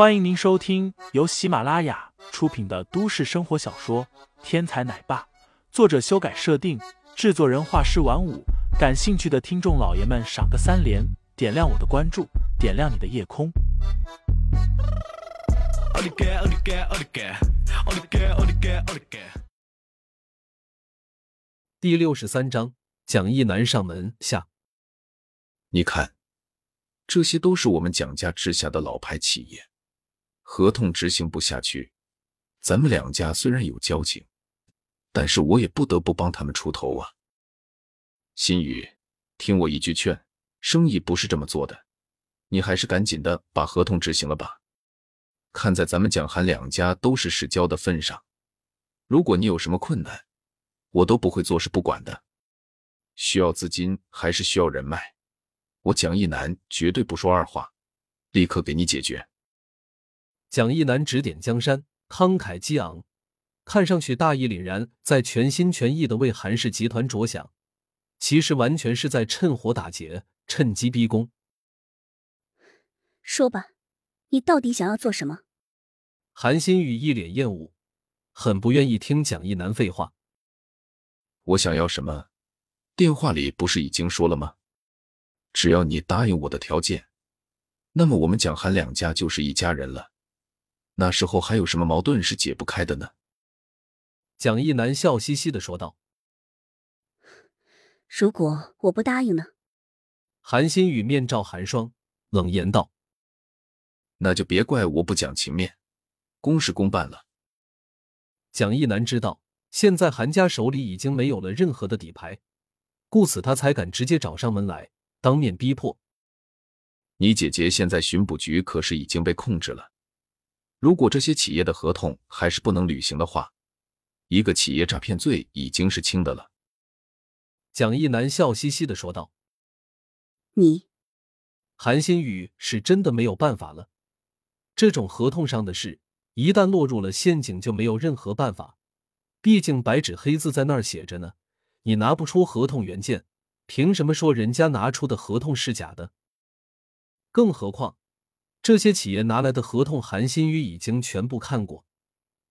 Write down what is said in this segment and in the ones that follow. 欢迎您收听由喜马拉雅出品的都市生活小说《天才奶爸》，作者修改设定，制作人画师晚舞。感兴趣的听众老爷们，赏个三连，点亮我的关注，点亮你的夜空。第63章，蒋一南上门下。你看，这些都是我们蒋家之下的老牌企业，合同执行不下去，咱们两家虽然有交情，但是我也不得不帮他们出头啊。心雨，听我一句劝，生意不是这么做的，你还是赶紧的把合同执行了吧。看在咱们蒋韩两家都是世交的份上，如果你有什么困难，我都不会坐视不管的。需要资金还是需要人脉，我蒋一南绝对不说二话，立刻给你解决。蒋一南指点江山，慷慨激昂，看上去大义凛然，在全心全意的为韩氏集团着想，其实完全是在趁火打劫，趁机逼宫。说吧，你到底想要做什么？韩新宇一脸厌恶，很不愿意听蒋一南废话。我想要什么，电话里不是已经说了吗？只要你答应我的条件，那么我们蒋韩两家就是一家人了，那时候还有什么矛盾是解不开的呢？蒋一南笑嘻嘻地说道。如果我不答应呢？韩新宇面罩寒霜，冷言道。那就别怪我不讲情面，公事公办了。蒋一南知道，现在韩家手里已经没有了任何的底牌，故此他才敢直接找上门来，当面逼迫。你姐姐现在巡捕局可是已经被控制了，如果这些企业的合同还是不能履行的话，一个企业诈骗罪已经是轻的了。蒋一南笑嘻嘻地说道。你，韩新宇是真的没有办法了，这种合同上的事，一旦落入了陷阱就没有任何办法，毕竟白纸黑字在那儿写着呢，你拿不出合同原件，凭什么说人家拿出的合同是假的？更何况，这些企业拿来的合同韩新宇已经全部看过，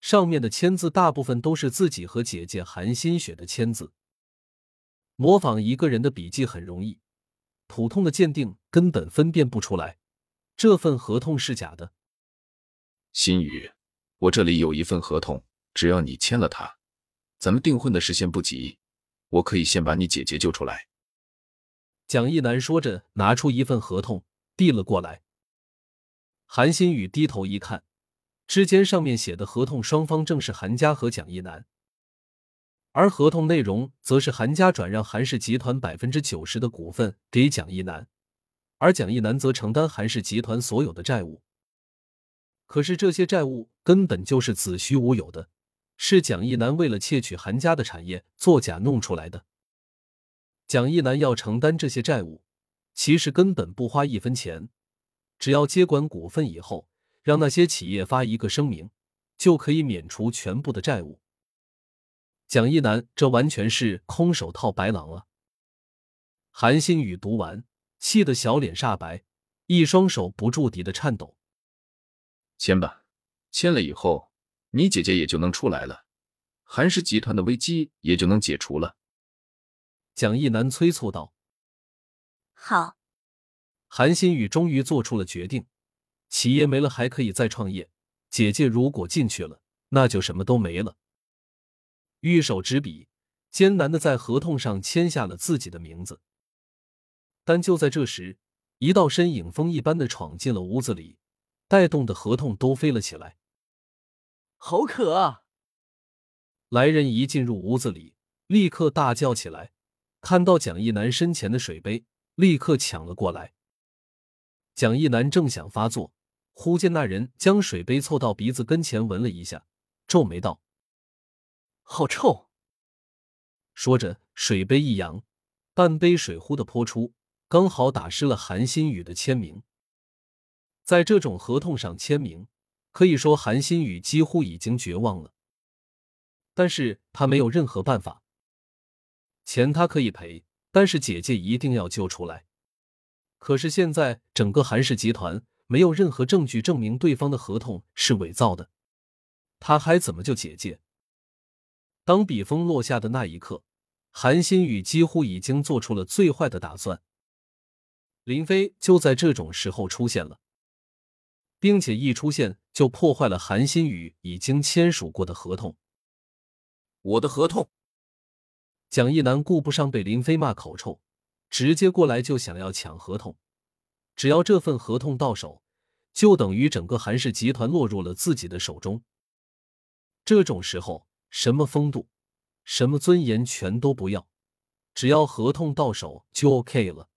上面的签字大部分都是自己和姐姐韩新雪的签字。模仿一个人的笔迹很容易，普通的鉴定根本分辨不出来，这份合同是假的。新宇，我这里有一份合同，只要你签了它，咱们订婚的时间不急，我可以先把你姐姐救出来。蒋一南说着，拿出一份合同递了过来。韩新宇低头一看，之间上面写的合同双方正是韩家和蒋一南。而合同内容则是韩家转让韩氏集团 90% 的股份给蒋一南，而蒋一南则承担韩氏集团所有的债务。可是这些债务根本就是子虚乌有的，是蒋一南为了窃取韩家的产业作假弄出来的。蒋一南要承担这些债务，其实根本不花一分钱，只要接管股份以后，让那些企业发一个声明，就可以免除全部的债务。蒋一南这完全是空手套白狼啊。韩新宇读完，气得小脸煞白，一双手不住地的颤抖。签吧，签了以后你姐姐也就能出来了，韩氏集团的危机也就能解除了。蒋一南催促道。好。韩新宇终于做出了决定，企业没了还可以再创业，姐姐如果进去了，那就什么都没了。玉手执笔，艰难地在合同上签下了自己的名字。但就在这时，一道身影风一般地闯进了屋子里，带动的合同都飞了起来。好渴啊！来人一进入屋子里，立刻大叫起来，看到蒋一南身前的水杯，立刻抢了过来。蒋一南正想发作，忽见那人将水杯凑到鼻子跟前闻了一下，皱眉道。好臭！说着，水杯一扬，半杯水忽地泼出，刚好打湿了韩新宇的签名。在这种合同上签名，可以说韩新宇几乎已经绝望了，但是他没有任何办法。钱他可以赔，但是姐姐一定要救出来。可是现在整个韩氏集团没有任何证据证明对方的合同是伪造的，他还怎么就解戒？当笔锋落下的那一刻，韩新宇几乎已经做出了最坏的打算。林飞就在这种时候出现了，并且一出现就破坏了韩新宇已经签署过的合同。我的合同！蒋一南顾不上被林飞骂口臭，直接过来就想要抢合同。只要这份合同到手，就等于整个韩氏集团落入了自己的手中。这种时候，什么风度，什么尊严全都不要，只要合同到手就 OK 了。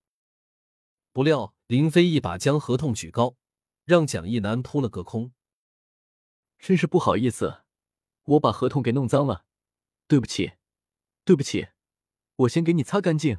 不料，林飞一把将合同举高，让蒋一南扑了个空。真是不好意思，我把合同给弄脏了，对不起。对不起，我先给你擦干净。